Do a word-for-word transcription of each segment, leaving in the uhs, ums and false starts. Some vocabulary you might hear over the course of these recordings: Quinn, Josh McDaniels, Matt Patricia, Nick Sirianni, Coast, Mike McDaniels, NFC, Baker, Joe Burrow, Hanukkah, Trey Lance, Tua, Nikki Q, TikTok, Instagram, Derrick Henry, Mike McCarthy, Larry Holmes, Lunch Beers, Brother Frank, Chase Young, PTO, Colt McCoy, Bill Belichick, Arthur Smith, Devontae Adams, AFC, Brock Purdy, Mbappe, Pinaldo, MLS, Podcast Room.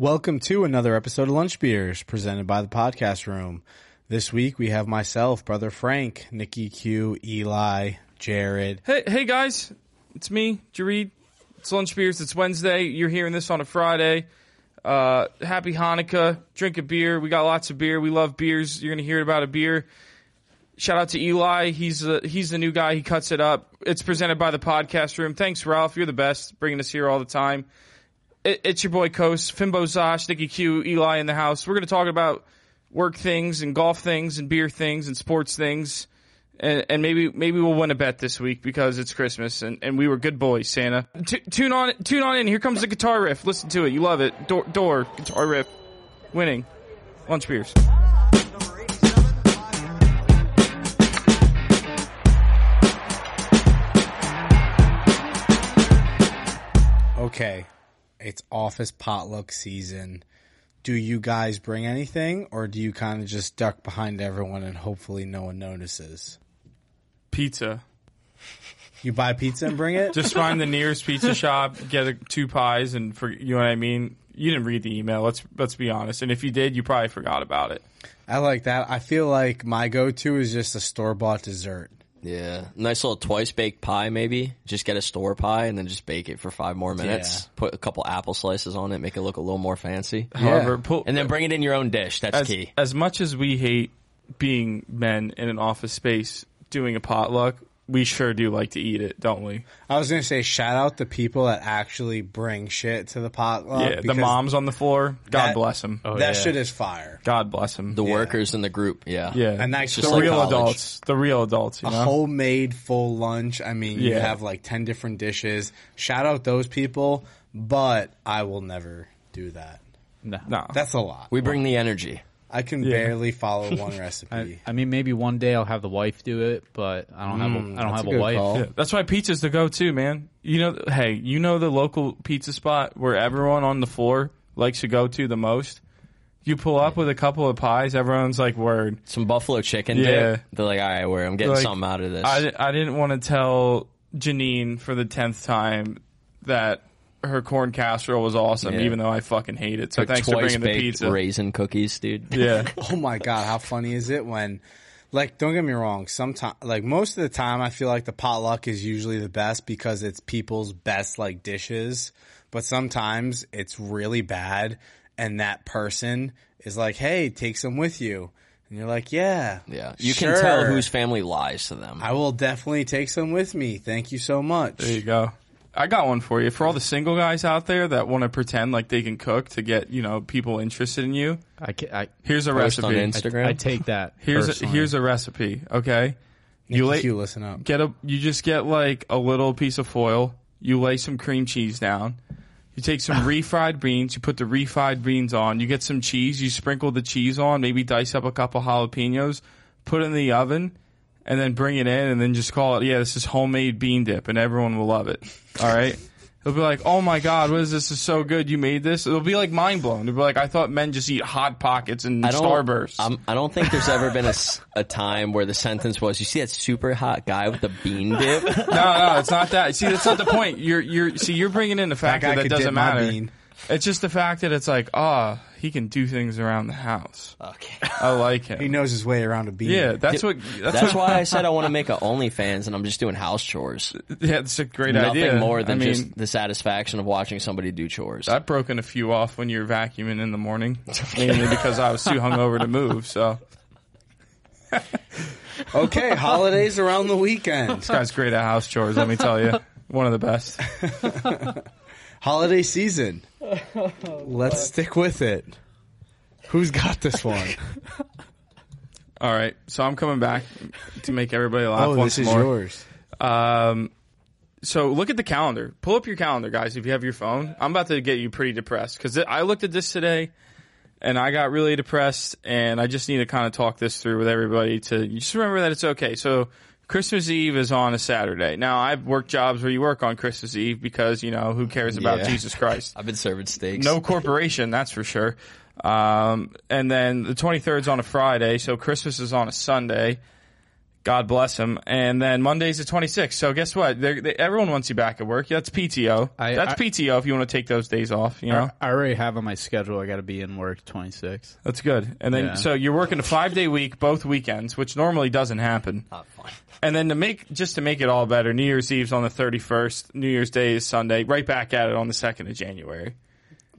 Welcome to another episode of Lunch Beers, presented by the Podcast Room. This week we have myself, Brother Frank, Nikki Q, Eli, Jared. Hey, hey guys, it's me, Jared. It's Lunch Beers. It's Wednesday. You're hearing this on a Friday. Uh, happy Hanukkah. Drink a beer. We got lots of beer. We love beers. You're gonna hear about a beer. Shout out to Eli. He's a, he's the new guy. He cuts it up. It's presented by the Podcast Room. Thanks, Ralph. You're the best, bringing us here all the time. It's your boy Coast, Fimbo Zosh, Nikki Q, Eli in the house. We're going to talk about work things and golf things and beer things and sports things. And, and maybe maybe we'll win a bet this week because it's Christmas and, and we were good boys, Santa. T- tune on tune on in. Here comes the guitar riff. Listen to it. You love it. Door, door guitar riff. Winning. Lunch Beers. Okay. It's office potluck season. Do you guys bring anything, or do you kind of just duck behind everyone and hopefully no one notices? Pizza. You buy pizza and bring it? Just find the nearest pizza shop, get a, two pies, and for, you know what I mean? You didn't read the email, let's let's be honest. And if you did, you probably forgot about it. I like that. I feel like my go-to is just a store-bought dessert. Yeah, nice little twice-baked pie maybe. Just get a store pie and then just bake it for five more minutes. Yeah. Put a couple apple slices on it, make it look a little more fancy. Yeah. However, pull, and then bring it in your own dish. That's as, key. As much as we hate being men in an office space doing a potluck, we sure do like to eat it, don't we? I was going to say, shout out the people that actually bring shit to the potluck. Yeah, the moms on the floor, God that, bless them. Oh, that yeah. shit is fire. God bless them. The yeah. workers in the group, yeah. yeah. And that's the like real college. adults. The real adults, you A know? Homemade full lunch. I mean, yeah. you have like ten different dishes. Shout out those people, but I will never do that. No. no. That's a lot. We bring the energy. I can yeah. barely follow one recipe. I, I mean, maybe one day I'll have the wife do it, but I don't have mm, a, I don't have a, a wife. Yeah, that's why pizza's the go-to, man. You know, hey, you know the local pizza spot where everyone on the floor likes to go to the most? You pull up with a couple of pies, everyone's like, word. Some buffalo chicken, yeah. Dip. They're like, all right, where I'm getting like, something out of this. I, I didn't want to tell Janine for the tenth time that her corn casserole was awesome, yeah. even though I fucking hate it. So like thanks for bringing the pizza. Raisin cookies, dude. Yeah. Oh my god, how funny is it when, like, don't get me wrong. Sometimes, like most of the time, I feel like the potluck is usually the best because it's people's best like dishes. But sometimes it's really bad, and that person is like, "Hey, take some with you." And you're like, yeah. Yeah. You sure. can tell whose family lies to them. I will definitely take some with me. Thank you so much. There you go. I got one for you. For all the single guys out there that want to pretend like they can cook to get, you know, people interested in you, I, I here's a recipe. On Instagram. I, I take that. Here's a, here's a recipe, okay? Nick, you, lay, you listen up. Get a, you just get, like, a little piece of foil. You lay some cream cheese down. You take some refried beans. You put the refried beans on. You get some cheese. You sprinkle the cheese on. Maybe dice up a couple jalapenos. Put it in the oven. And then bring it in and then just call it, yeah, this is homemade bean dip, and everyone will love it. All right? They'll be like, oh, my God, what is this? This is so good. You made this? It'll be, like, mind-blown. They'll be like, I thought men just eat Hot Pockets and I Starbursts. I'm, I don't think there's ever been a, a time where the sentence was, you see that super hot guy with the bean dip? No, no, it's not that. See, that's not the point. You're, you're, see, you're bringing in the fact that that, that doesn't matter. It's just the fact that it's like, ah, oh, he can do things around the house. Okay. I like him. He knows his way around a beat. Yeah, that's what. That's, that's what, why I said I want to make an OnlyFans and I'm just doing house chores. Yeah, it's a great Nothing idea. Nothing more than I mean, just the satisfaction of watching somebody do chores. I've broken a few off when you're vacuuming in the morning, mainly because I was too hungover to move, so. Okay, holidays around the weekend. This guy's great at house chores, let me tell you. One of the best. Holiday season. Oh, Let's fuck. stick with it. Who's got this one? All right. So I'm coming back to make everybody laugh oh, once more. Oh, this is yours. Um, so look at the calendar. Pull up your calendar, guys, if you have your phone. I'm about to get you pretty depressed because th- I looked at this today, and I got really depressed, and I just need to kind of talk this through with everybody to just remember that it's okay. So Christmas Eve is on a Saturday. Now, I've worked jobs where you work on Christmas Eve because, you know, who cares about yeah. Jesus Christ? I've been serving steaks. No corporation, that's for sure. Um, and then the twenty-third is on a Friday, so Christmas is on a Sunday. God bless him. And then Monday's the twenty-sixth. So guess what? They, everyone wants you back at work. That's P T O. I, That's I, P T O if you want to take those days off, you know? I, I already have on my schedule. I got to be in work twenty-six. That's good. And then, yeah. So you're working a five-day week, both weekends, which normally doesn't happen. Not fun. And then to make, just to make it all better, New Year's Eve's on the thirty-first. New Year's Day is Sunday. Right back at it on the second of January.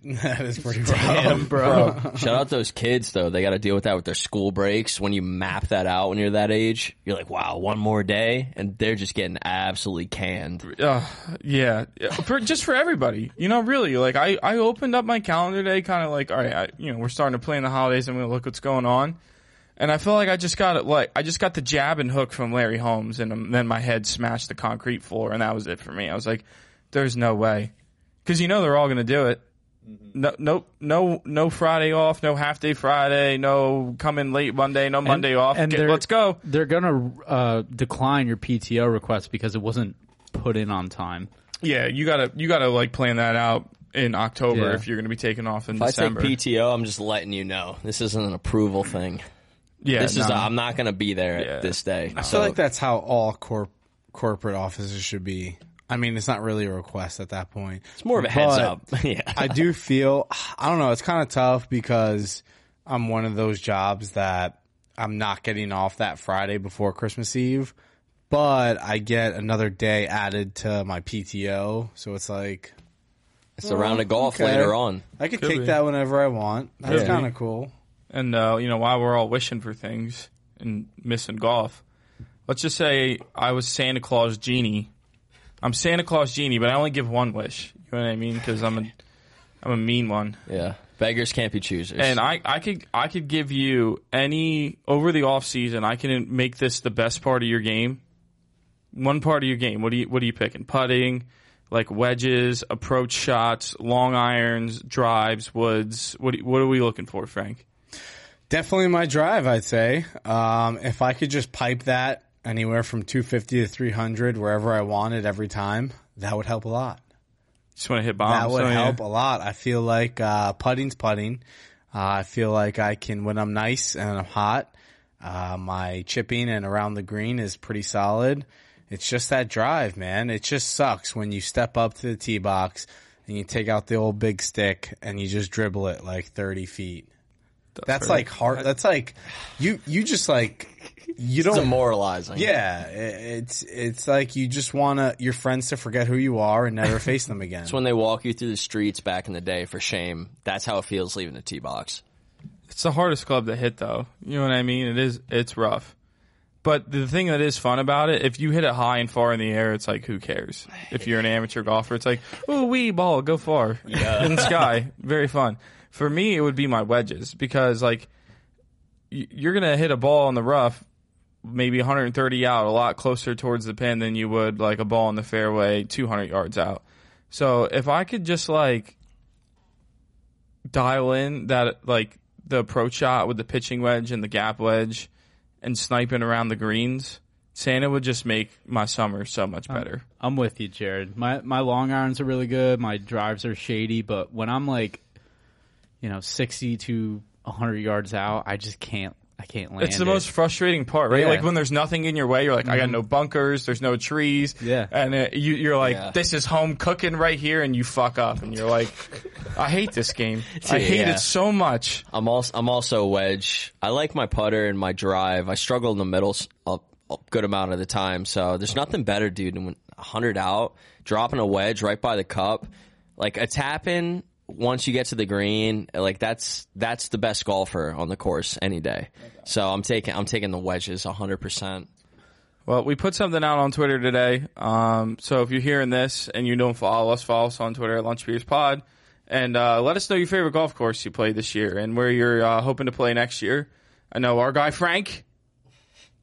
That is pretty rough, bro. bro. Shout out to those kids, though. They got to deal with that with their school breaks. When you map that out when you're that age, you're like, wow, one more day, and they're just getting absolutely canned. Uh, yeah, for, just for everybody. You know, really, like, I, I opened up my calendar today kind of like, all right, I, you know, we're starting to plan the holidays. I'm going to look what's going on. And I feel like I just got it, like, I just got the jab and hook from Larry Holmes, and then my head smashed the concrete floor, and that was it for me. I was like, there's no way. Because you know they're all going to do it. No, no, no, no Friday off, no half day Friday, no come in late Monday, no Monday and, off. And Get, let's go. They're gonna uh, decline your P T O request because it wasn't put in on time. Yeah, you gotta, you gotta like plan that out in October yeah. if you're gonna be taking off in if December. If I take P T O, I'm just letting you know this isn't an approval thing. Yeah, this no. is a, I'm not gonna be there yeah. at this day. I so. feel like that's how all corp- corporate offices should be. I mean, it's not really a request at that point. It's more of a heads but up. Yeah. I do feel, I don't know, it's kind of tough because I'm one of those jobs that I'm not getting off that Friday before Christmas Eve, but I get another day added to my P T O. So it's like, it's well, a round of golf okay. later on. I could, could take be. that whenever I want. That's yeah. kind of cool. And, uh, you know, while we're all wishing for things and missing golf, let's just say I was Santa Claus Genie. I'm Santa Claus Genie, but I only give one wish. You know what I mean? Because I'm a, I'm a mean one. Yeah, beggars can't be choosers. And I, I could, I could give you any over the off season. I can make this the best part of your game. One part of your game. What do you, what are you picking? Putting, like wedges, approach shots, long irons, drives, woods. What, do, what are we looking for, Frank? Definitely my drive, I'd say. Um, if I could just pipe that anywhere from two fifty to three hundred, wherever I wanted every time, that would help a lot. Just want to hit bombs. That would so, help yeah. a lot. I feel like uh, putting's putting. Uh, I feel like I can, when I'm nice and I'm hot, uh, my chipping and around the green is pretty solid. It's just that drive, man. It just sucks when you step up to the tee box and you take out the old big stick and you just dribble it like thirty feet. That's, that's like hard. That's like you. You just like you don't. It's demoralizing. Yeah, it's it's like you just want to your friends to forget who you are and never face them again. It's when they walk you through the streets back in the day for shame. That's how it feels leaving the tee box. It's the hardest club to hit, though. You know what I mean? It is. It's rough. But the thing that is fun about it, if you hit it high and far in the air, it's like, who cares? If you're an amateur golfer, it's like, ooh, wee ball, go far yeah. in the sky. Very fun. For me, it would be my wedges because, like, you're going to hit a ball on the rough maybe one hundred thirty out, a lot closer towards the pin than you would, like, a ball in the fairway two hundred yards out. So if I could just, like, dial in that, like, the approach shot with the pitching wedge and the gap wedge and sniping around the greens, Santa would just make my summer so much better. I'm, I'm with you, Jared. My, my long irons are really good. My drives are shady. But when I'm, like, you know, sixty to one hundred yards out, I just can't, I can't land. It's the it. most frustrating part, right? Yeah. Like when there's nothing in your way, you're like, mm-hmm. I got no bunkers, there's no trees. Yeah. And it, you, you're like, yeah. this is home cooking right here, and you fuck up. And you're like, I hate this game. I hate yeah. it so much. I'm also, I'm also wedge. I like my putter and my drive. I struggle in the middle a, a good amount of the time. So there's nothing better, dude, than one hundred out, dropping a wedge right by the cup, like a tap in. Once you get to the green, like that's that's the best golfer on the course any day. Okay. So I'm taking I'm taking the wedges one hundred percent. Well, we put something out on Twitter today. Um, so if you're hearing this and you don't follow us, follow us on Twitter at Lunch Beers Pod, and uh, let us know your favorite golf course you played this year and where you're uh, hoping to play next year. I know our guy Frank,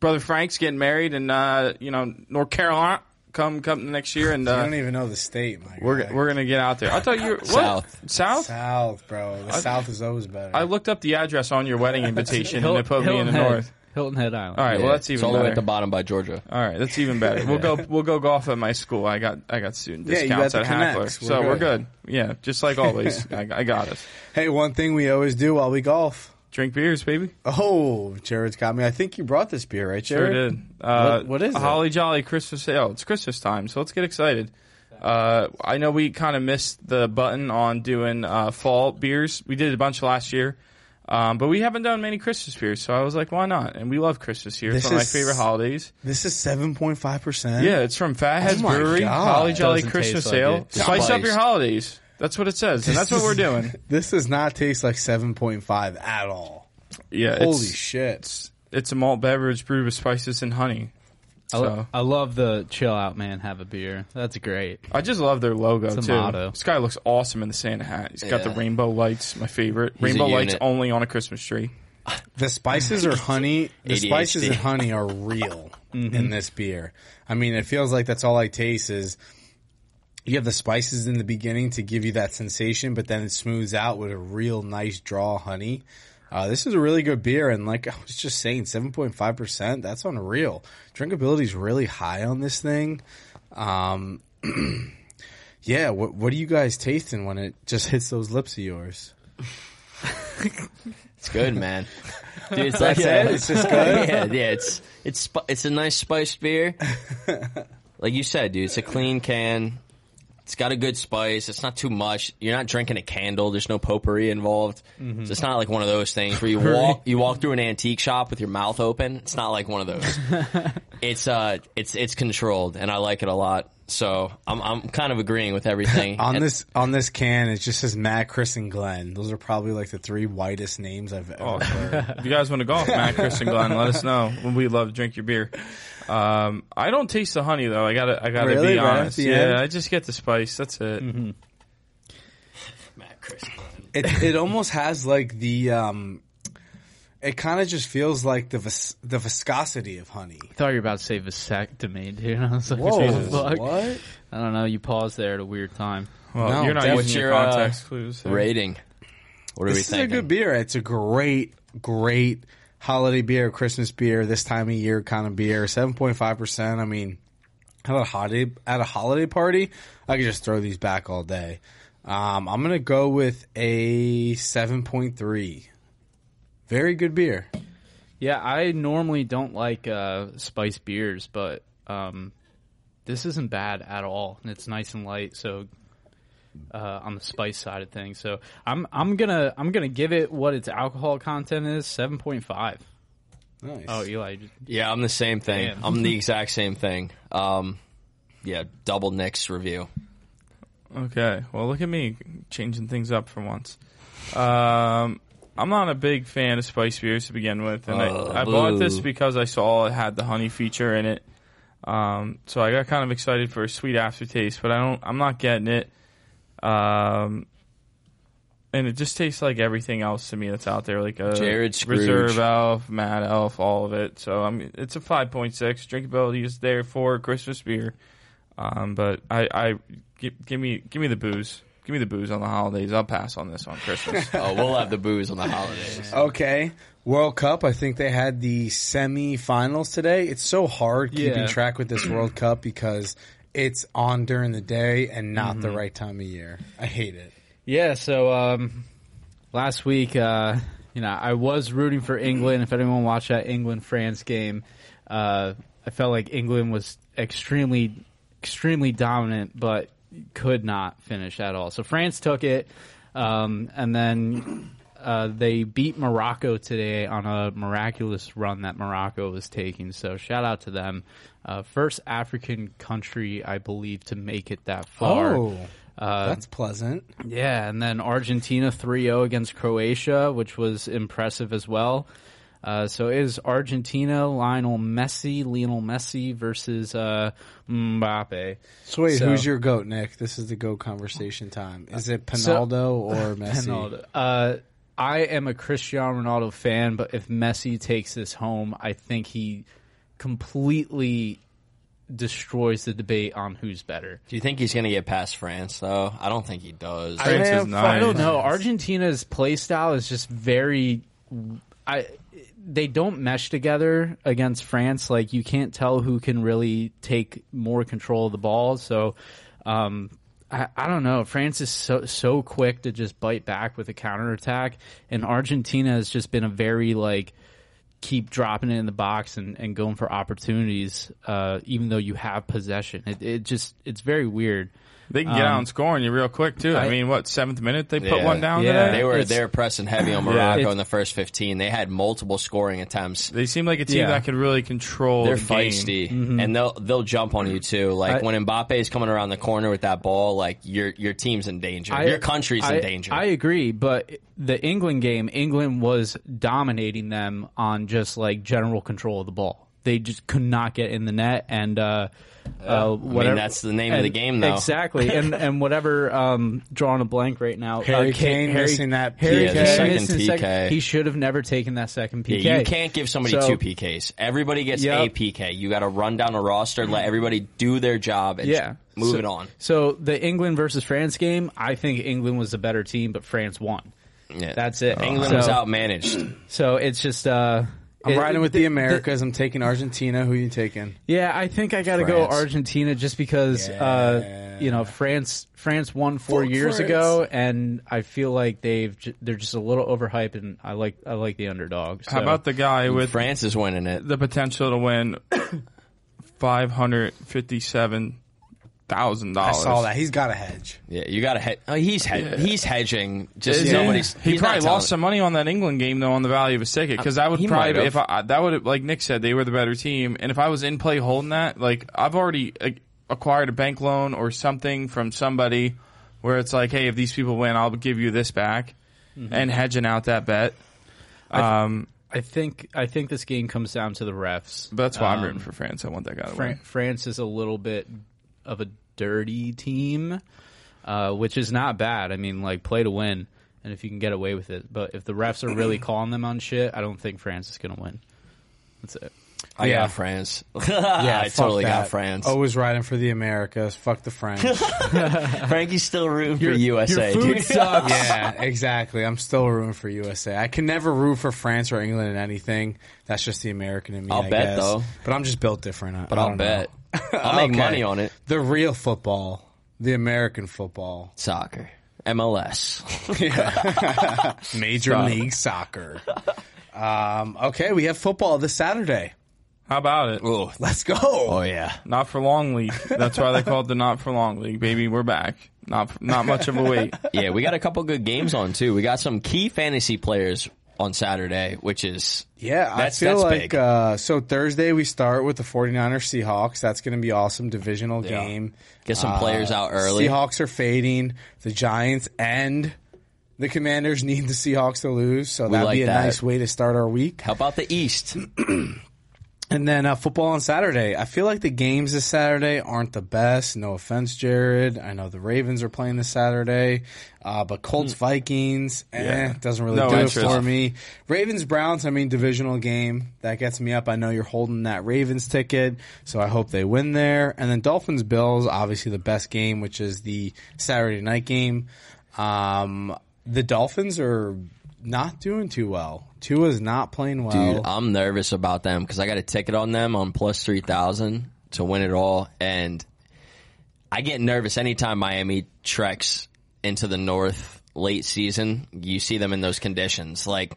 brother Frank's getting married in uh, you know North Carolina. Come, come next year, and uh, I don't even know the state. My we're guy. we're gonna get out there. I thought you were what? south, south, south, bro. The I, south is always better. I looked up the address on your wedding invitation, Hilton, and it put Hilton me in the Head. north, Hilton Head Island. All right, yeah. well that's even it's all the way at the bottom by Georgia. All right, that's even better. We'll go, we'll go golf at my school. I got, I got student yeah, discounts at Hackler, so good. we're good. Yeah, just like always, I, I got us. Hey, one thing we always do while we golf: Drink beers, baby. Oh, Jared's got me. I think you brought this beer, right, Jared? Sure did. Uh, what, what is it? Holly Jolly Christmas Ale. It's Christmas time, so let's get excited. Uh, I know we kind of missed the button on doing uh, fall beers. We did a bunch last year, um, but we haven't done many Christmas beers, so I was like, why not? And we love Christmas here. It's one of my favorite holidays. This is seven point five percent? Yeah, it's from Fat Heads oh Brewery, God. Holly Jolly Christmas like Ale. It. Spice Spiced. Up your holidays. That's what it says, and that's what we're doing. This does not taste like seven point five at all. Yeah, holy it's, shit! It's, it's a malt beverage brewed with spices and honey. So. I, lo- I love the chill out, man. Have a beer. That's great. I just love their logo it's too. Motto. This guy looks awesome in the Santa hat. He's yeah. got the rainbow lights. My favorite. He's rainbow lights only on a Christmas tree. The spices or honey. The A D H D. Spices and honey are real mm-hmm. in this beer. I mean, it feels like that's all I taste is. You have the spices in the beginning to give you that sensation, but then it smooths out with a real nice draw honey. Uh, this is a really good beer, and like I was just saying, seven point five percent, that's unreal. Drinkability is really high on this thing. Um, yeah, what, what are you guys tasting when it just hits those lips of yours? It's good, man. Dude, it's like, that's it? It's just good? yeah, yeah, it's it's it's a nice spiced beer. Like you said, dude, it's a clean can. It's got a good spice. It's not too much. You're not drinking a candle. There's no potpourri involved. Mm-hmm. So it's not like one of those things where you walk you walk through an antique shop with your mouth open. It's not like one of those. it's uh, it's it's controlled, and I like it a lot. So I'm I'm kind of agreeing with everything. on and, this on this can, it just says Matt, Chris, and Glenn. Those are probably like the three whitest names I've ever oh, heard. If you guys want to golf, Matt, Chris, and Glenn, let us know. We love to drink your beer. Um, I don't taste the honey though. I gotta I gotta really? be right honest. Yeah, end? I just get the spice. That's it. Mm-hmm. Matt, Chris, Glenn. It it almost has like the um. It kind of just feels like the vis- the viscosity of honey. I thought you were about to say vasectomy, dude. And I was like, whoa, what? I don't know. You paused there at a weird time. Well, no, you're not using your context uh, clues. So. Rating. What are this we thinking? This is a good beer. It's a great, great holiday beer, Christmas beer, this time of year kind of beer. seven point five percent. I mean, at a holiday, at a holiday party, I could just throw these back all day. Um, I'm going to go with a seven point three. Very good beer. Yeah, I normally don't like uh, spiced beers, but um, this isn't bad at all. And it's nice and light, so uh, on the spice side of things. So I'm I'm gonna I'm gonna give it what its alcohol content is, seven point five. Nice. Oh, Eli. Yeah, I'm the same thing. Damn. I'm the exact same thing. Um, yeah, double Nick's review. Okay. Well, look at me changing things up for once. Um. I'm not a big fan of spiced beers to begin with, and uh, I, I bought this because I saw it had the honey feature in it. Um, so I got kind of excited for a sweet aftertaste, but I don't. I'm not getting it, um, and it just tastes like everything else to me that's out there, like a Jared Scrooge. Reserve Elf, Mad Elf, all of it. So I'm. It's a five point six. Drinkability is there for a Christmas beer, um, but I, I give, give me give me the booze. Give me the booze on the holidays. I'll pass on this on Christmas. Oh, we'll have the booze on the holidays. Okay. World Cup, I think they had the semi-finals today. It's so hard yeah. keeping track with this World Cup because it's on during the day and not mm-hmm. the right time of year. I hate it. Yeah, so um, last week, uh, you know, I was rooting for England. If anyone watched that England-France game, uh, I felt like England was extremely, extremely dominant, but could not finish at all. So France took it, um, and then uh, they beat Morocco today on a miraculous run that Morocco was taking. So shout out to them. Uh, first African country, I believe, to make it that far. Oh, uh, that's pleasant. Yeah, and then Argentina three oh against Croatia, which was impressive as well. Uh, so it is Argentina, Lionel Messi, Lionel Messi versus uh, Mbappe. So wait, so, who's your GOAT, Nick? This is the GOAT conversation time. Is it Pinaldo so, or Messi? Pinaldo. Uh, I am a Cristiano Ronaldo fan, but if Messi takes this home, I think he completely destroys the debate on who's better. Do you think he's going to get past France, though? I don't think he does. France I, is nice. I don't know. Argentina's play style is just very... I, they don't mesh together against France. Like, you can't tell who can really take more control of the ball. So um, I, I don't know. France is so so quick to just bite back with a counterattack, and Argentina has just been a very like keep dropping it in the box and, and going for opportunities, uh, even though you have possession. It, it just it's very weird. They can get um, out and scoring you real quick too. I, I mean, what seventh minute they put yeah, one down? Yeah, today? they were they were pressing heavy on Morocco yeah, in the first fifteen. They had multiple scoring attempts. They seem like a team yeah. that could really control. They're the feisty, game. Mm-hmm. and they'll they'll jump on you too. Like I, when Mbappe is coming around the corner with that ball, like your your team's in danger. I, your country's I, in danger. I agree, but the England game, England was dominating them on just like general control of the ball. They just could not get in the net, and uh, uh, whatever. I mean, that's the name and, of the game, though. Exactly, and and whatever. Um, drawing a blank right now. Harry uh, Kane Harry, missing that Harry yeah, Kane the second P K. Sec- he should have never taken that second P K. Yeah, you can't give somebody so, two P Ks. Everybody gets yep. a P K. You got to run down a roster, let everybody do their job, and yeah. move so, it on. So the England versus France game, I think England was the better team, but France won. Yeah. That's it. England so, was outmanaged. So it's just. Uh, I'm it, riding with the, the Americas. The, I'm taking Argentina. Who are you taking? Yeah, I think I got to go Argentina just because, yeah. uh, you know, France France won four Full years France. ago, and I feel like they've they're just a little overhyped, and I like I like the underdog. So. How about the guy with France is winning it? The potential to win five hundred fifty-seven. Thousand dollars. I saw that. He's got a hedge. Yeah, you got a hedge. Oh, he's he- yeah. he's hedging. Just yeah. nobody's. He he's probably lost some money on that England game though on the value of his ticket because I would probably if I that would like Nick said they were the better team and if I was in play holding that like I've already uh, acquired a bank loan or something from somebody where it's like hey if these people win I'll give you this back mm-hmm. and hedging out that bet. Um, I think I think this game comes down to the refs. But that's why um, I'm rooting for France. I want that guy to Fran- win. France is a little bit. Of a dirty team, uh, which is not bad. I mean, like, play to win, and if you can get away with it. But if the refs are really calling them on shit, I don't think France is going to win. That's it. I yeah. got France. yeah, I totally that. got France. Always riding for the Americas. Fuck the French. Frankie's still rooting your, for U S A. Your food dude. sucks. Yeah, exactly. I'm still rooting for U S A. I can never root for France or England in anything. That's just the American in me. I'll I bet guess. though. But I'm just built different. I, but I I'll bet. Know. I'll make okay. money on it. The real football, the American football, soccer, M L S, Major so. League Soccer. Um, okay, we have football this Saturday. How about it? Ooh, let's go! Oh yeah, not for long league. That's why they call it the not for long league, baby. We're back. Not not much of a wait. Yeah, we got a couple good games on too. We got some key fantasy players. On Saturday, which is yeah, that's, I feel that's like big. Uh, so Thursday we start with the 49ers Seahawks. That's going to be awesome divisional yeah. game. Get some uh, players out early. Seahawks are fading. The Giants and the Commanders need the Seahawks to lose, so that'd like be a that. nice way to start our week. How about the East? And then uh, football on Saturday. I feel like the games this Saturday aren't the best. No offense, Jared. I know the Ravens are playing this Saturday. Uh, but Colts, Vikings, eh, yeah. doesn't really no do interest. it for me. Ravens, Browns, I mean, divisional game. That gets me up. I know you're holding that Ravens ticket, so I hope they win there. And then Dolphins, Bills, obviously the best game, which is the Saturday night game. Um, the Dolphins are not doing too well. Tua's not playing well. Dude, I'm nervous about them because I got a ticket on them on plus three thousand to win it all. And I get nervous anytime Miami treks into the north late season. You see them in those conditions. Like,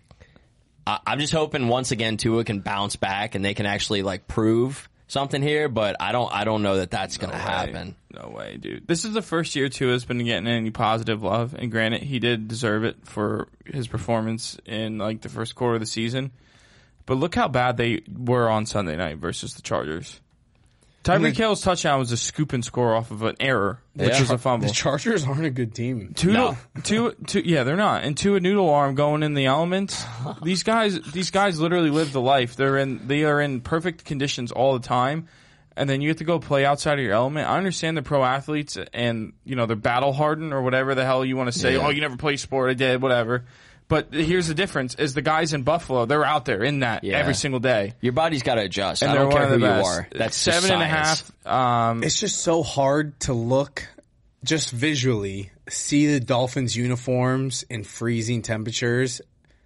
I- I'm just hoping once again Tua can bounce back and they can actually, like, prove something here. But I don't I don't know that that's going to no happen. No way, dude. This is the first year Tua's been getting any positive love. And granted, he did deserve it for his performance in, like, the first quarter of the season. But look how bad they were on Sunday night versus the Chargers. Tyreek Hill's touchdown was a scoop and score off of an error, which yeah. was a fumble. The Chargers aren't a good team. Two, no. two, two, yeah, they're not. And two, a noodle arm going in the elements. These guys, these guys literally live the life. They're in, they are in perfect conditions all the time. And then you have to go play outside of your element. I understand the pro athletes and, you know, they're battle hardened or whatever the hell you want to say. Yeah. Oh, you never played sport. I did, whatever. But here's the difference is the guys in Buffalo, they're out there in that yeah. every single day. Your body's got to adjust. And I don't care who best. you are. That's seven and a half. Um, it's just so hard to look, just visually, see the Dolphins' uniforms in freezing temperatures.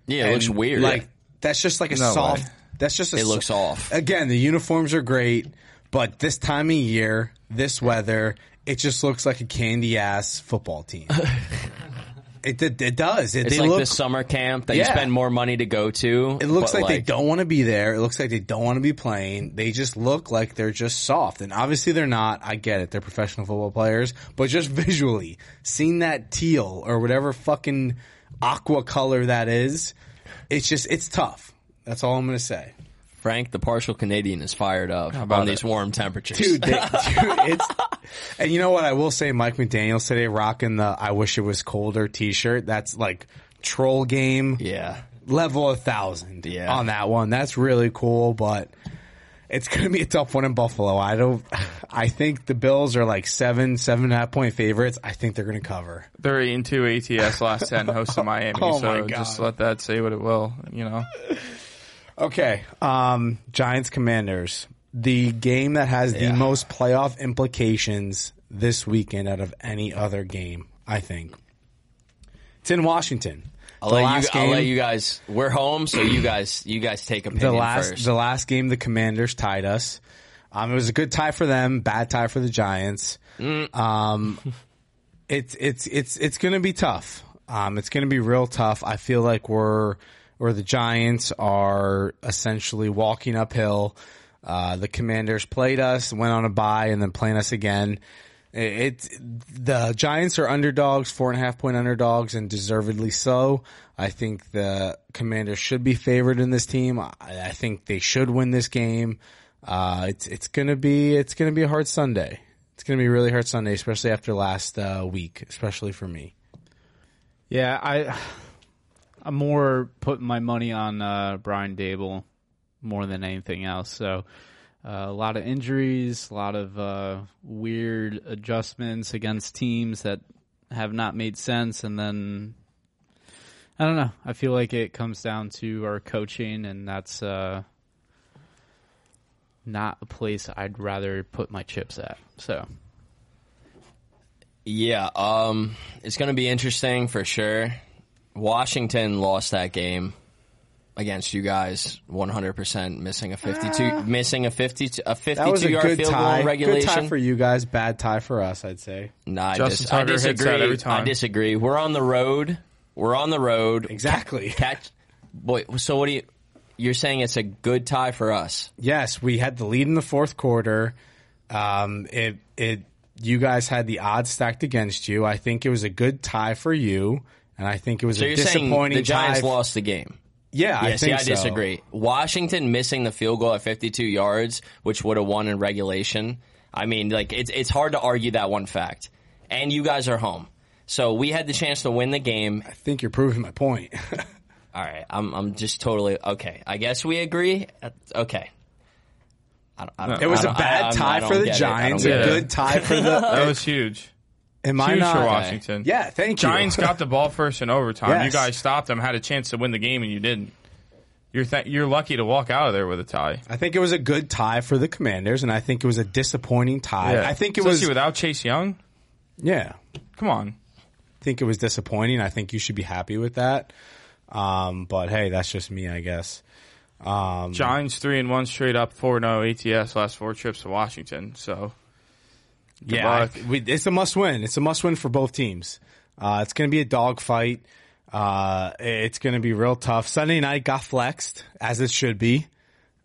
Yeah, it looks weird. Like That's just like a no soft – That's just a It looks soft. off. Again, the uniforms are great, but this time of year, this weather – it just looks like a candy-ass football team. It, it, it does. It, it's they like look, the summer camp that yeah. you spend more money to go to. It looks like, like they don't want to be there. It looks like they don't want to be playing. They just look like they're just soft. And obviously they're not. I get it. They're professional football players. But just visually, seeing that teal or whatever fucking aqua color that is, it's just – it's tough. That's all I'm going to say. Frank, the partial Canadian, is fired up on these warm temperatures. Dude, they, dude it's – and you know what? I will say Mike McDaniels today rocking the I wish it was colder t-shirt. That's like troll game yeah. level one thousand yeah. on that one. That's really cool, but it's going to be a tough one in Buffalo. I don't – I think the Bills are like seven, seven-and-a-half-point favorites. I think they're going to cover. They're eight and two A T S last ten hosts of Miami, oh so just let that say what it will, you know. Okay, um, Giants Commanders, the game that has the yeah. most playoff implications this weekend out of any other game, I think. It's in Washington. I'll, let, last you, game, I'll let you guys. We're home, so you guys, you guys take opinion the last, first. The last game, the Commanders tied us. Um, it was a good tie for them, bad tie for the Giants. Mm. Um, it's it's it's it's going to be tough. Um, it's going to be real tough. I feel like we're. Where the Giants are essentially walking uphill. Uh, the Commanders played us, went on a bye, and then playing us again. It, it the Giants are underdogs, four and a half point underdogs, and deservedly so. I think the Commanders should be favored in this team. I, I think they should win this game. Uh, it's it's gonna be it's gonna be a hard Sunday. It's gonna be a really hard Sunday, especially after last uh, week, especially for me. Yeah, I. I'm more putting my money on uh, Brian Dable more than anything else. So uh, a lot of injuries, a lot of uh, weird adjustments against teams that have not made sense. And then, I don't know, I feel like it comes down to our coaching, and that's uh, not a place I'd rather put my chips at. So, yeah, um, it's going to be interesting for sure. Washington lost that game against you guys, one hundred percent missing a fifty-two, missing a fifty, a fifty-two-yard a good field tie. goal regulation. Good tie for you guys, bad tie for us, I'd say. No, I, dis- I disagree. Every time. I disagree. We're on the road. We're on the road. Exactly. Catch, boy. So what do you? You're saying it's a good tie for us? Yes, we had the lead in the fourth quarter. Um, it it you guys had the odds stacked against you. I think it was a good tie for you. And I think it was so a disappointing So you're saying the Giants dive. lost the game? Yeah, yeah I see, think I so. I disagree. Washington missing the field goal at fifty-two yards, which would have won in regulation. I mean, like it's it's hard to argue that one fact. And you guys are home. So we had the chance to win the game. I think you're proving my point. All right. I'm I'm just totally okay. I guess we agree. Okay. I don't, I don't, it was I don't, a bad I, tie I, I for the Giants, a good tie for the That was huge. Am I not? For Washington. Yeah, thank you. Giants got the ball first in overtime. Yes. You guys stopped them, had a chance to win the game, and you didn't. You're th- you're lucky to walk out of there with a tie. I think it was a good tie for the Commanders, and I think it was a disappointing tie. Yeah. I think it Especially was without Chase Young. Yeah, come on. I think it was disappointing. I think you should be happy with that. Um, but hey, that's just me, I guess. Um, Giants three and one straight up, four and zero A T S last four trips to Washington. So. Good yeah, I, we, it's a must-win. It's a must-win for both teams. Uh, it's going to be a dogfight. Uh, it's going to be real tough. Sunday night got flexed, as it should be.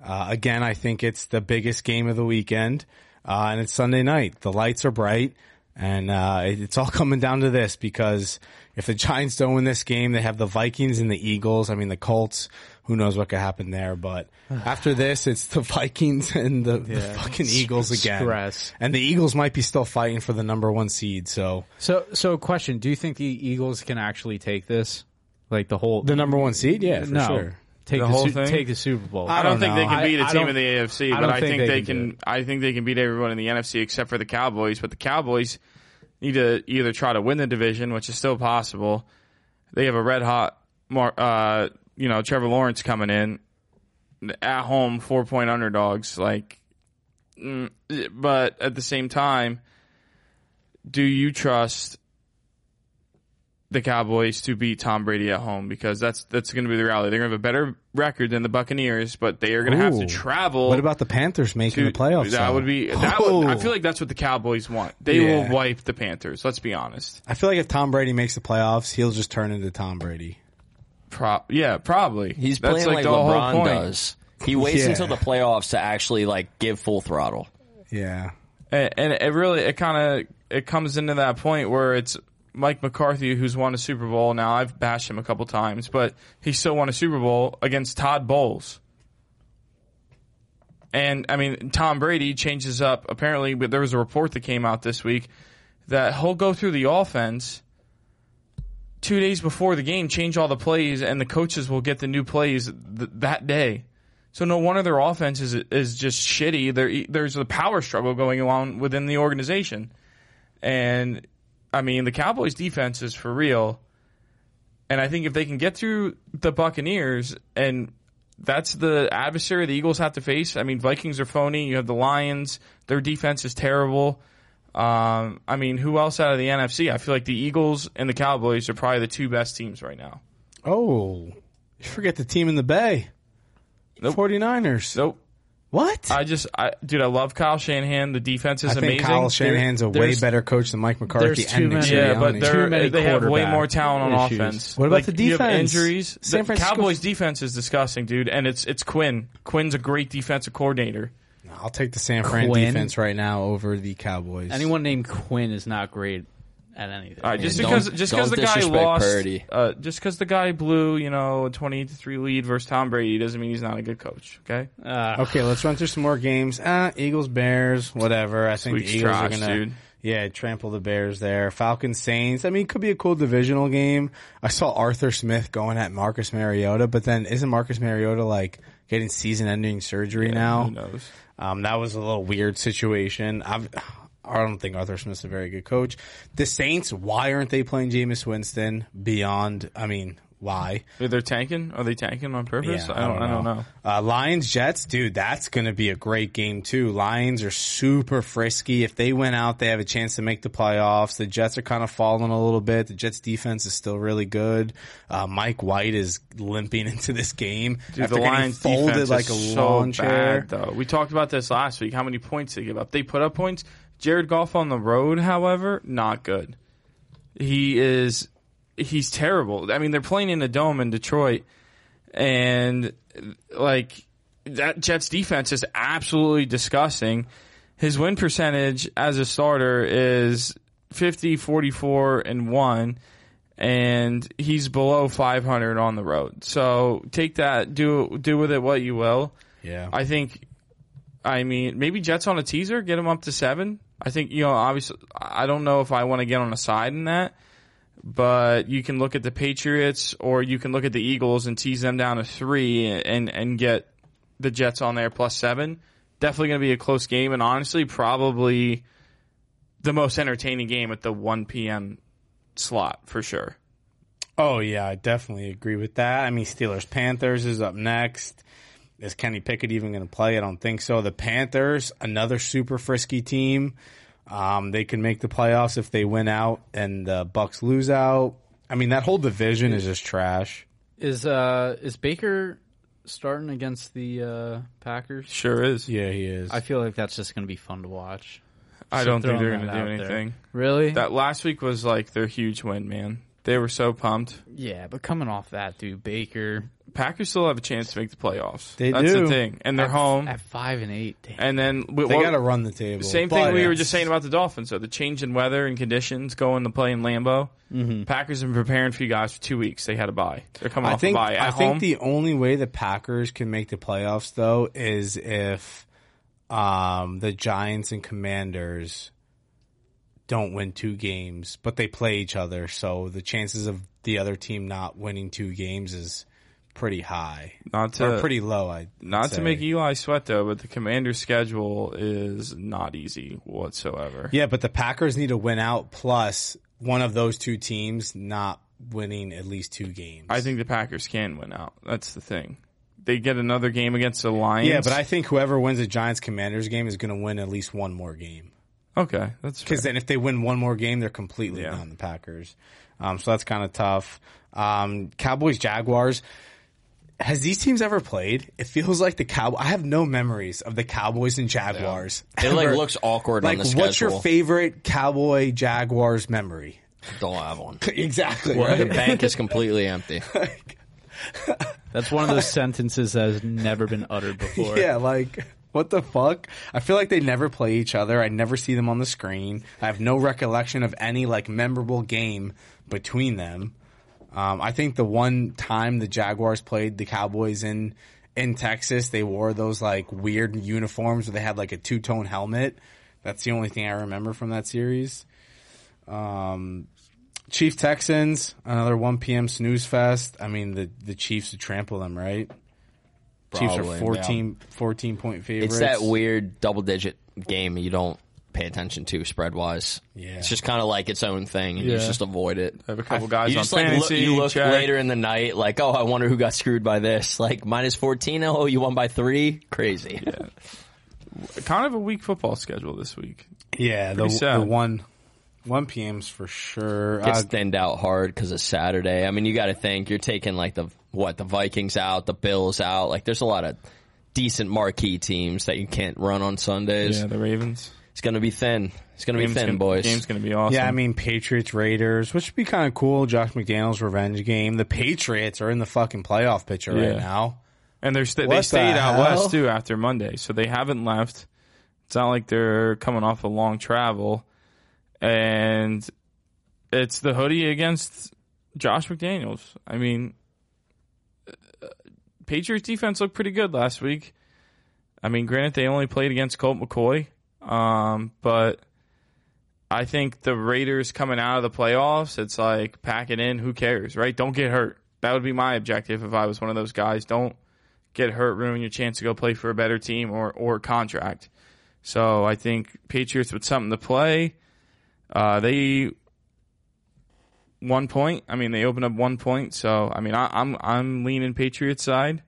Uh, again, I think it's the biggest game of the weekend, uh, and it's Sunday night. The lights are bright, and uh, it, it's all coming down to this because if the Giants don't win this game, they have the Vikings and the Eagles. I mean, the Colts. Who knows what could happen there? But after this, it's the Vikings and the, yeah. the fucking Eagles again. Stress. And the Eagles might be still fighting for the number one seed. So, so, so, question: do you think the Eagles can actually take this? Like the whole the number one seed? Yeah, for no. sure. Take the, the whole su- thing? Take the Super Bowl. I don't, I don't think know. they can beat a I, team I in the A F C, I but I think, think they, they can. can I think they can beat everyone in the N F C except for the Cowboys. But the Cowboys need to either try to win the division, which is still possible. They have a red hot. Mar- uh, You know, Trevor Lawrence coming in at home, four point underdogs. Like, but at the same time, do you trust the Cowboys to beat Tom Brady at home, because that's that's going to be the rally. They're going to have a better record than the Buccaneers, but they are going to have to travel. What about the Panthers making to, the playoffs? That would be. That would, I feel like that's what the Cowboys want. They yeah. will wipe the Panthers. Let's be honest. I feel like if Tom Brady makes the playoffs, he'll just turn into Tom Brady. Pro- yeah, probably. He's that's playing like, like LeBron does. He waits yeah. until the playoffs to actually like give full throttle. Yeah, and, and it really it kind of it comes into that point where it's. Mike McCarthy, who's won a Super Bowl now, I've bashed him a couple times, but he still won a Super Bowl against Todd Bowles. And, I mean, Tom Brady changes up. Apparently, but there was a report that came out this week that he'll go through the offense two days before the game, change all the plays, and the coaches will get the new plays th- that day. So no wonder their offense is, is just shitty. There, there's a power struggle going on within the organization. And... I mean, the Cowboys' defense is for real, and I think if they can get through the Buccaneers, and that's the adversary the Eagles have to face. I mean, Vikings are phony. You have the Lions. Their defense is terrible. Um, I mean, who else out of the N F C? I feel like the Eagles and the Cowboys are probably the two best teams right now. Oh, you forget the team in the Bay. Nope. forty-niners. Nope. What? I just, I, dude, I love Kyle Shanahan. The defense is I think amazing. Kyle Shanahan's a there's, way better coach than Mike McCarthy and Nick Sirianni. Yeah, but too many they have way more talent on issues. Offense. What about like, the defense? You have injuries. San the Cowboys' defense is disgusting, dude, and it's it's Quinn. Quinn's a great defensive coordinator. I'll take the San Fran Quinn? defense right now over the Cowboys. Anyone named Quinn is not great at anything. All right, just because just because the guy lost, uh, just because the guy blew, you know, a twenty-eight to three lead versus Tom Brady doesn't mean he's not a good coach. Okay. Uh, okay, let's run through some more games. Uh, Eagles, Bears, whatever. I think the Eagles trash, are gonna, dude. yeah, trample the Bears there. Falcons, Saints. I mean, it could be a cool divisional game. I saw Arthur Smith going at Marcus Mariota, but then isn't Marcus Mariota like getting season-ending surgery yeah, now? Who knows? Um, that was a little weird situation. I've. I don't think Arthur Smith's a very good coach. The Saints, why aren't they playing Jameis Winston beyond, I mean, why? They're tanking? Are they tanking on purpose? Yeah, I, don't, I don't know. I don't know. Uh, Lions, Jets, dude, that's going to be a great game too. Lions are super frisky. If they win out, they have a chance to make the playoffs. The Jets are kind of falling a little bit. The Jets defense is still really good. Uh, Mike White is limping into this game. Dude, after the Lions folded like a so lawn chair. Bad, though. We talked about this last week, how many points they give up. They put up points. Jared Goff on the road, however, not good. He is – he's terrible. I mean, they're playing in a dome in Detroit, and, like, that Jets defense is absolutely disgusting. His win percentage as a starter is fifty, forty-four, and one, and he's below five hundred on the road. So take that. Do, do with it what you will. Yeah. I think – I mean, maybe Jets on a teaser, get him up to seven. I think, you know, obviously, I don't know if I want to get on a side in that, but you can look at the Patriots or you can look at the Eagles and tease them down to three and, and get the Jets on there plus seven. Definitely going to be a close game and honestly probably the most entertaining game at the one p.m. slot for sure. Oh, yeah, I definitely agree with that. I mean, Steelers-Panthers is up next. Is Kenny Pickett even going to play? I don't think so. The Panthers, another super frisky team. Um, they can make the playoffs if they win out and the Bucks lose out. I mean, that whole division is just trash. Is uh is Baker starting against the uh, Packers? Sure is. Yeah, he is. I feel like that's just going to be fun to watch. I don't think they're going to do anything. There. Really? That last week was like their huge win, man. They were so pumped. Yeah, but coming off that, dude, Baker. Packers still have a chance to make the playoffs. They That's do. That's the thing. And they're at, home. At five and eight. Damn. And then we, they well, got to run the table. Same but thing we were just saying about the Dolphins. So the change in weather and conditions going to play in Lambeau. Mm-hmm. Packers have been preparing for you guys for two weeks. They had a bye. They're coming I off think, a bye. At I home, think the only way the Packers can make the playoffs, though, is if um, the Giants and Commanders don't win two games, but they play each other. So the chances of the other team not winning two games is pretty high. Not to, or pretty low, I'd Not say. To make Eli sweat, though, but the Commander's schedule is not easy whatsoever. Yeah, but the Packers need to win out, plus one of those two teams not winning at least two games. I think the Packers can win out. That's the thing. They get another game against the Lions. Yeah, but I think whoever wins the Giants-Commanders game is going to win at least one more game. Okay, that's fair. Because then if they win one more game, they're completely yeah. down the Packers. Um, so that's kind of tough. Um, Cowboys, Jaguars. Has these teams ever played? It feels like the Cow. I have no memories of the Cowboys and Jaguars. Yeah. It like looks awkward like, on the schedule. Like, what's your favorite Cowboy Jaguars memory? Don't have one. Exactly. Well, right? The bank is completely empty. Like, that's one of those sentences that has never been uttered before. Yeah, like, what the fuck? I feel like they never play each other. I never see them on the screen. I have no recollection of any, like, memorable game between them. Um, I think the one time the Jaguars played the Cowboys in in Texas, they wore those, like, weird uniforms where they had, like, a two-tone helmet. That's the only thing I remember from that series. Um, Chiefs Texans, another one p.m. snooze fest. I mean, the, the Chiefs would trample them, right? Probably, Chiefs are fourteen, yeah. fourteen point favorites. It's that weird double-digit game you don't pay attention to spread-wise. Yeah. It's just kind of like its own thing, and yeah. you just avoid it. I have a couple guys I, you on just, fantasy. Like, look, you look check. Later in the night, like, oh, I wonder who got screwed by this. Like, minus fourteen, oh, you won by three? Crazy. Yeah. Kind of a weak football schedule this week. Yeah, the, the one... one p.m.'s for sure. It's uh, thinned out hard because it's Saturday. I mean, you got to think you're taking like the what the Vikings out, the Bills out. Like, there's a lot of decent marquee teams that you can't run on Sundays. Yeah, the Ravens. It's gonna be thin. It's gonna game's be thin, gonna, boys. Game's gonna be awesome. Yeah, I mean, Patriots Raiders, which would be kind of cool. Josh McDaniels revenge game. The Patriots are in the fucking playoff picture yeah. right now, and they're st- they stayed the out west too after Monday, so they haven't left. It's not like they're coming off a long travel. And it's the hoodie against Josh McDaniels. I mean, Patriots defense looked pretty good last week. I mean, granted, they only played against Colt McCoy. Um, but I think the Raiders coming out of the playoffs, it's like, pack it in. Who cares, right? Don't get hurt. That would be my objective if I was one of those guys. Don't get hurt, ruin your chance to go play for a better team or, or contract. So I think Patriots with something to play. Uh, they one point. I mean, they opened up one point. So I mean, I, I'm I'm leaning Patriots side.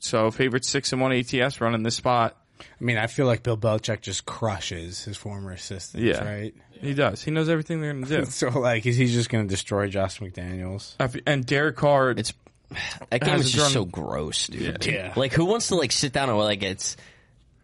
So favorite six and one A T S running this spot. I mean, I feel like Bill Belichick just crushes his former assistants. Yeah, right. Yeah. He does. He knows everything they're going to do. So like, is he just going to destroy Josh McDaniels? And Derek Carr. It's that game is just run. So gross, dude. Yeah. yeah. Like, who wants to like sit down and like it's.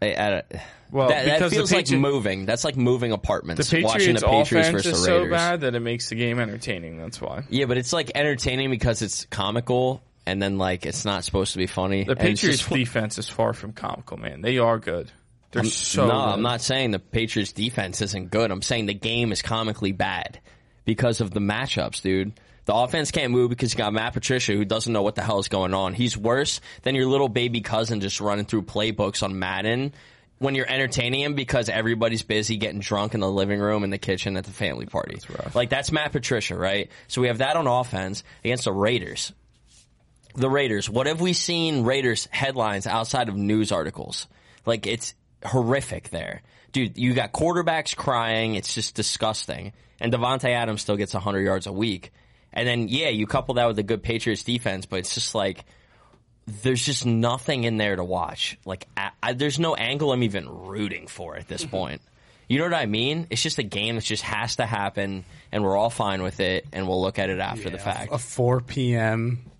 I, I, well, that, that feels Patri- like moving. That's like moving apartments. The watching the Patriots versus the Raiders is so bad that it makes the game entertaining. That's why. Yeah, but it's like entertaining because it's comical, and then like it's not supposed to be funny. The Patriots just, defense is far from comical, man. They are good. They're I'm, so. No, good. I'm not saying the Patriots defense isn't good. I'm saying the game is comically bad because of the matchups, dude. The offense can't move because you got Matt Patricia, who doesn't know what the hell is going on. He's worse than your little baby cousin just running through playbooks on Madden when you're entertaining him because everybody's busy getting drunk in the living room, in the kitchen, at the family party. That's rough. Like, that's Matt Patricia, right? So we have that on offense against the Raiders. The Raiders. What have we seen Raiders headlines outside of news articles? Like, it's horrific there. Dude, you got quarterbacks crying. It's just disgusting. And Devontae Adams still gets one hundred yards a week. And then, yeah, you couple that with a good Patriots defense, but it's just like there's just nothing in there to watch. Like, I, I, there's no angle I'm even rooting for at this point. You know what I mean? It's just a game that just has to happen, and we're all fine with it, and we'll look at it after yeah, the fact. A four p.m.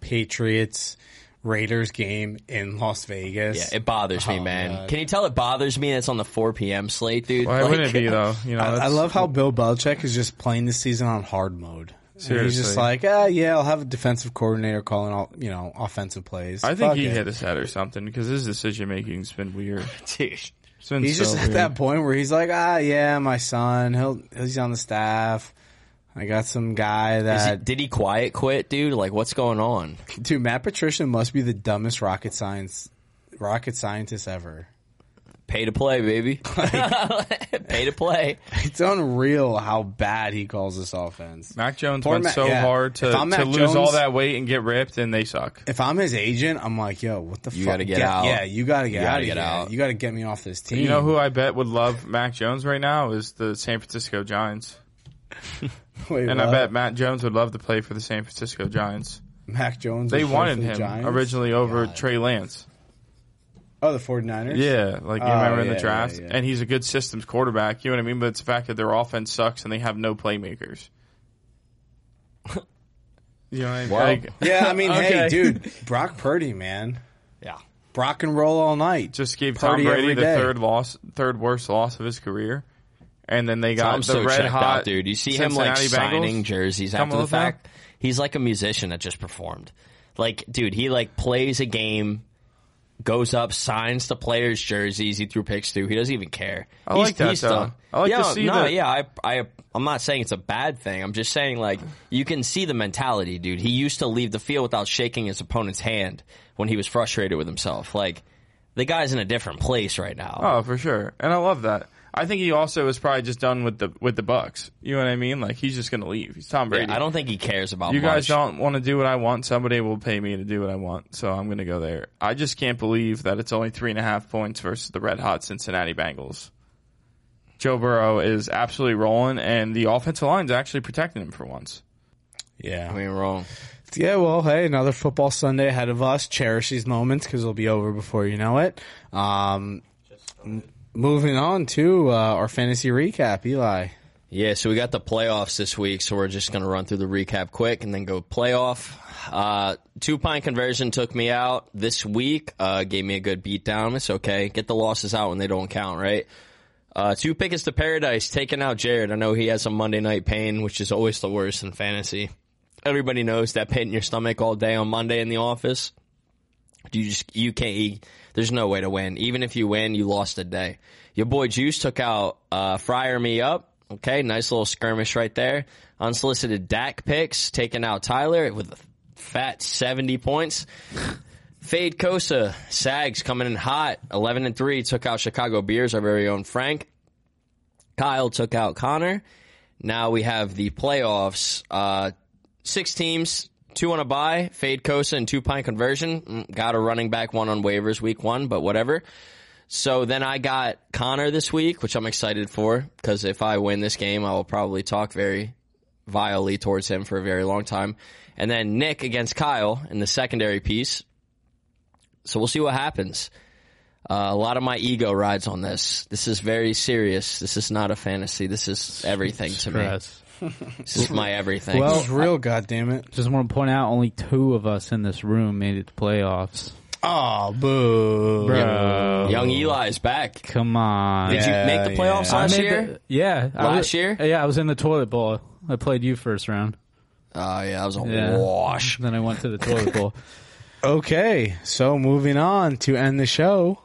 Patriots Raiders game in Las Vegas. Yeah, it bothers me, oh, man. God. Can you tell it bothers me that's on the four p.m. slate, dude? Why like, wouldn't it be, though? You know, I, I love how Bill Belichick is just playing the season on hard mode. He's just like, ah, yeah, I'll have a defensive coordinator calling all, you know, offensive plays. I think Fuck he it. hit his head or something because his decision making's been weird. Dude, been he's so just weird. At that point where he's like, ah, yeah, my son, he'll he's on the staff. I got some guy that he, did he quiet quit, dude? Like, what's going on? Dude, Matt Patricia must be the dumbest rocket science rocket scientist ever. Pay to play, baby. Like, pay to play. It's unreal how bad he calls this offense. Mac Jones Poor went Ma- so yeah. hard to, to lose Jones, all that weight and get ripped, and they suck. If I'm his agent, I'm like, yo, what the you fuck? You got to get, get out. Yeah, you got to get, you out, get out. You got to get me off this team. You know who I bet would love Mac Jones right now is the San Francisco Giants. Wait, and what? I bet Matt Jones would love to play for the San Francisco Giants. Mac Jones They wanted him Giants? originally over God. Trey Lance. Oh, the 49ers? Yeah, like you oh, remember yeah, in the draft. Yeah, yeah. And he's a good systems quarterback, you know what I mean? But it's the fact that their offense sucks and they have no playmakers. You know what I mean? Wow. Like, yeah, I mean, okay. Hey, dude, Brock Purdy, man. Yeah. Brock and roll all night. Just gave Purdy Tom Brady the day. third loss, third worst loss of his career. And then they got Tom's the so red hot out, dude. You see Cincinnati him like Bengals? Signing jerseys Come after the fact. Back. He's like a musician that just performed. Like, dude, he like plays a game, goes up, signs the players' jerseys. He threw picks through. He doesn't even care. I he's, like that he's though. Done. I like yeah, to see no, that. Yeah, I, I, I'm not saying it's a bad thing. I'm just saying like you can see the mentality, dude. He used to leave the field without shaking his opponent's hand when he was frustrated with himself. Like the guy's in a different place right now. Oh, for sure, and I love that. I think he also is probably just done with the with the Bucks. You know what I mean? Like he's just gonna leave. He's Tom Brady. Yeah, I don't think he cares about. You much. Guys don't want to do what I want. Somebody will pay me to do what I want, so I'm gonna go there. I just can't believe that it's only three and a half points versus the red hot Cincinnati Bengals. Joe Burrow is absolutely rolling, and the offensive line's actually protecting him for once. Yeah, I mean, wrong. Yeah, well, hey, another football Sunday ahead of us. Cherish these moments because it'll be over before you know it. Um. Just Moving on to uh, our fantasy recap, Eli. Yeah, so we got the playoffs this week, so we're just going to run through the recap quick and then go playoff. Uh, two-pint conversion took me out this week, uh, gave me a good beatdown. It's okay. Get the losses out when they don't count, right? Uh, two pickets to paradise, taking out Jared. I know he has some Monday night pain, which is always the worst in fantasy. Everybody knows that pain in your stomach all day on Monday in the office. You just you can't eat. There's no way to win. Even if you win, you lost a day. Your boy Juice took out uh, Fryer Me Up. Okay, nice little skirmish right there. Unsolicited Dak picks, taking out Tyler with a fat seventy points. Fade Kosa, Sags coming in hot, eleven and three, took out Chicago Bears, our very own Frank. Kyle took out Connor. Now we have the playoffs. Uh, six teams. Two on a bye, Fade Kosa and two-pint conversion. Got a running back one on waivers week one, but whatever. So then I got Connor this week, which I'm excited for, because if I win this game, I will probably talk very vilely towards him for a very long time. And then Nick against Kyle in the secondary piece. So we'll see what happens. Uh, a lot of my ego rides on this. This is very serious. This is not a fantasy. This is everything to me. This is my everything. Well, it's real, goddammit. Just want to point out only two of us in this room made it to playoffs. Oh, boo. Bro. Young Eli's back. Come on. Did yeah, you make the playoffs yeah. last year? The, yeah. Last was, year? Yeah, I was in the toilet bowl. I played you first round. Oh, uh, yeah, that was a yeah. wash. Then I went to the toilet bowl. Okay, so moving on to end the show.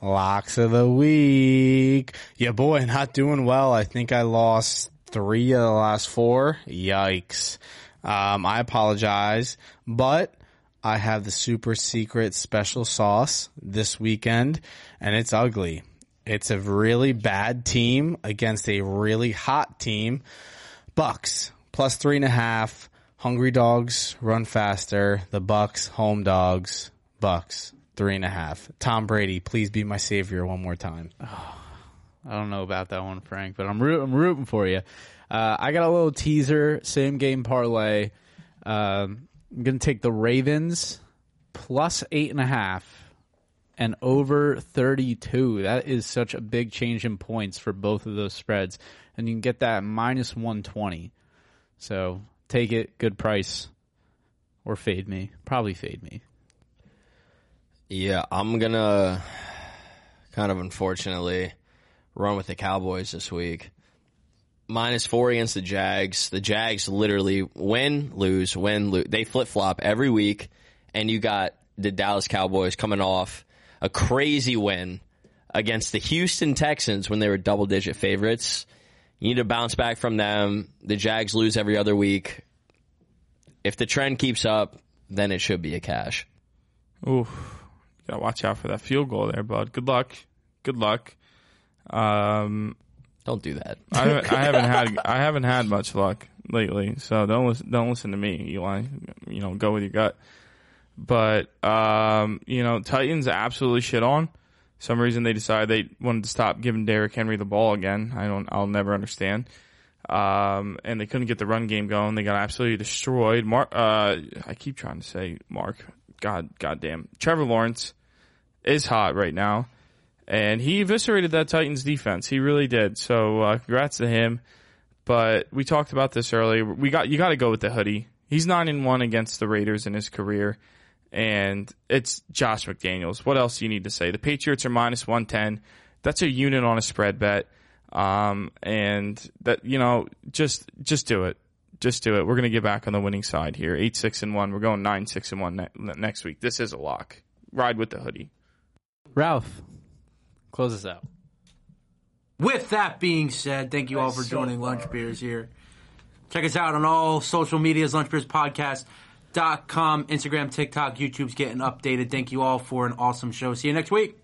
Locks of the week. Yeah, boy, not doing well. I think I lost three of the last four. Yikes. Um, I apologize, but I have the super secret special sauce this weekend, and it's ugly. It's a really bad team against a really hot team. Bucks, plus three and a half. Hungry dogs run faster. The Bucks, home dogs. Bucks, three and a half. Tom Brady, please be my savior one more time. Oh. I don't know about that one, Frank, but I'm, root, I'm rooting for you. Uh, I got a little teaser, same game parlay. Um, I'm going to take the Ravens plus eight and a half and over thirty-two. That is such a big change in points for both of those spreads. And you can get that minus one twenty. So take it, good price, or fade me. Probably fade me. Yeah, I'm going to kind of unfortunately run with the Cowboys this week. Minus four against the Jags. The Jags literally win, lose, win, lose. They flip-flop every week, and you got the Dallas Cowboys coming off a crazy win against the Houston Texans when they were double-digit favorites. You need to bounce back from them. The Jags lose every other week. If the trend keeps up, then it should be a cash. Ooh, gotta watch out for that field goal there, bud. Good luck. Good luck. Um, don't do that. I, haven't, I haven't had I haven't had much luck lately, so don't listen, don't listen to me, Eli. You know, go with your gut. But um, you know, Titans absolutely shit on. For some reason they decided they wanted to stop giving Derrick Henry the ball again. I don't. I'll never understand. Um, and they couldn't get the run game going. They got absolutely destroyed. Mark. Uh, I keep trying to say Mark. God. Goddamn. Trevor Lawrence is hot right now. And he eviscerated that Titans defense. He really did. So uh, congrats to him. But we talked about this earlier. We got you got to go with the hoodie. He's nine and one against the Raiders in his career, and it's Josh McDaniels. What else do you need to say? The Patriots are minus one ten. That's a unit on a spread bet. Um, and that, you know, just, just do it. Just do it. We're going to get back on the winning side here. eight six and one. We're going nine six and one ne- next week. This is a lock. Ride with the hoodie. Ralph, close us out. With that being said, thank you all for joining Lunch Beers here. Check us out on all social medias, lunch beers podcast dot com, Instagram, TikTok, YouTube's getting updated. Thank you all for an awesome show. See you next week.